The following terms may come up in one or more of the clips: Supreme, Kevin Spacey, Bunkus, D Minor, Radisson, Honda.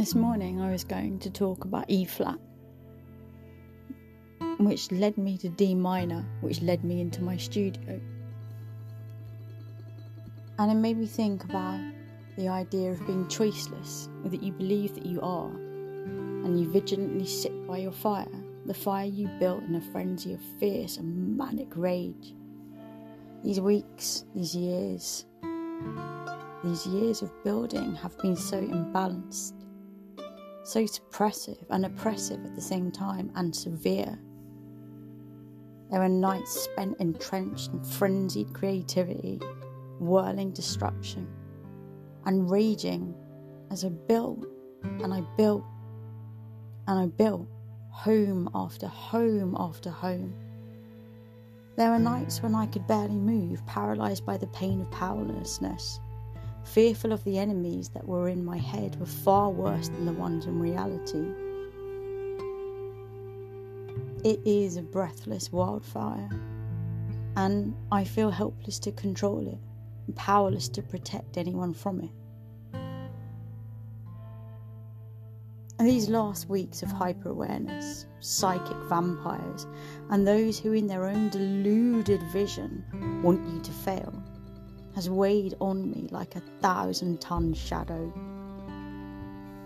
This morning I was going to talk about E flat, which led me to D minor, which led me into my studio. And it made me think about the idea of being choiceless, or that you believe that you are, and you vigilantly sit by your fire, the fire you built in a frenzy of fierce and manic rage. These weeks, these years of building have been so imbalanced, so suppressive and oppressive at the same time, and severe. There were nights spent entrenched in frenzied creativity, whirling destruction, and raging as I built, and I built, and I built, home after home after home. There were nights when I could barely move, paralysed by the pain of powerlessness, fearful of the enemies that were in my head were far worse than the ones in reality. It is a breathless wildfire, and I feel helpless to control it and powerless to protect anyone from it. And these last weeks of hyper-awareness, psychic vampires, and those who in their own deluded vision want you to fail, has weighed on me like a 1,000-ton shadow.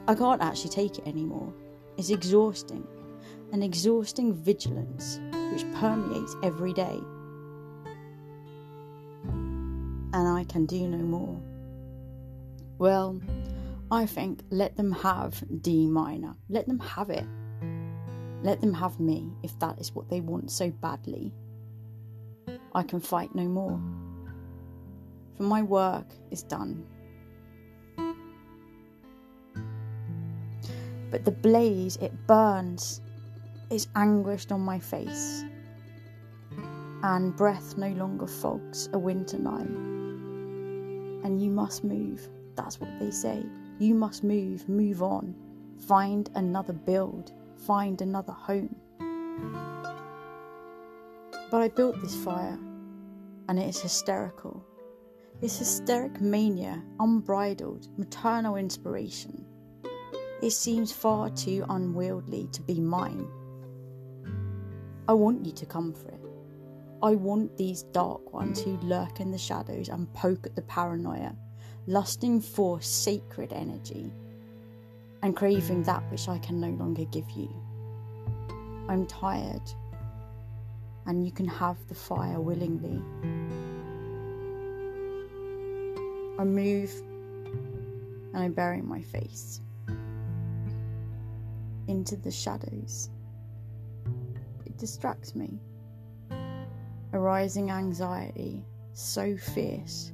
I can't actually take it anymore. It's exhausting, an exhausting vigilance which permeates every day. And I can do no more. Well, I think let them have D minor. Let them have it. Let them have me if that is what they want so badly. I can fight no more. For my work is done. But the blaze, it burns, is anguished on my face, and breath no longer fogs a winter night. And you must move, that's what they say. You must move, move on, find another build, find another home. But I built this fire, and it is hysterical. This hysteric mania, unbridled, maternal inspiration. It seems far too unwieldy to be mine. I want you to come for it. I want these dark ones who lurk in the shadows and poke at the paranoia, lusting for sacred energy, and craving that which I can no longer give you. I'm tired, and you can have the fire willingly. I move, and I bury my face into the shadows. It distracts me. A rising anxiety, so fierce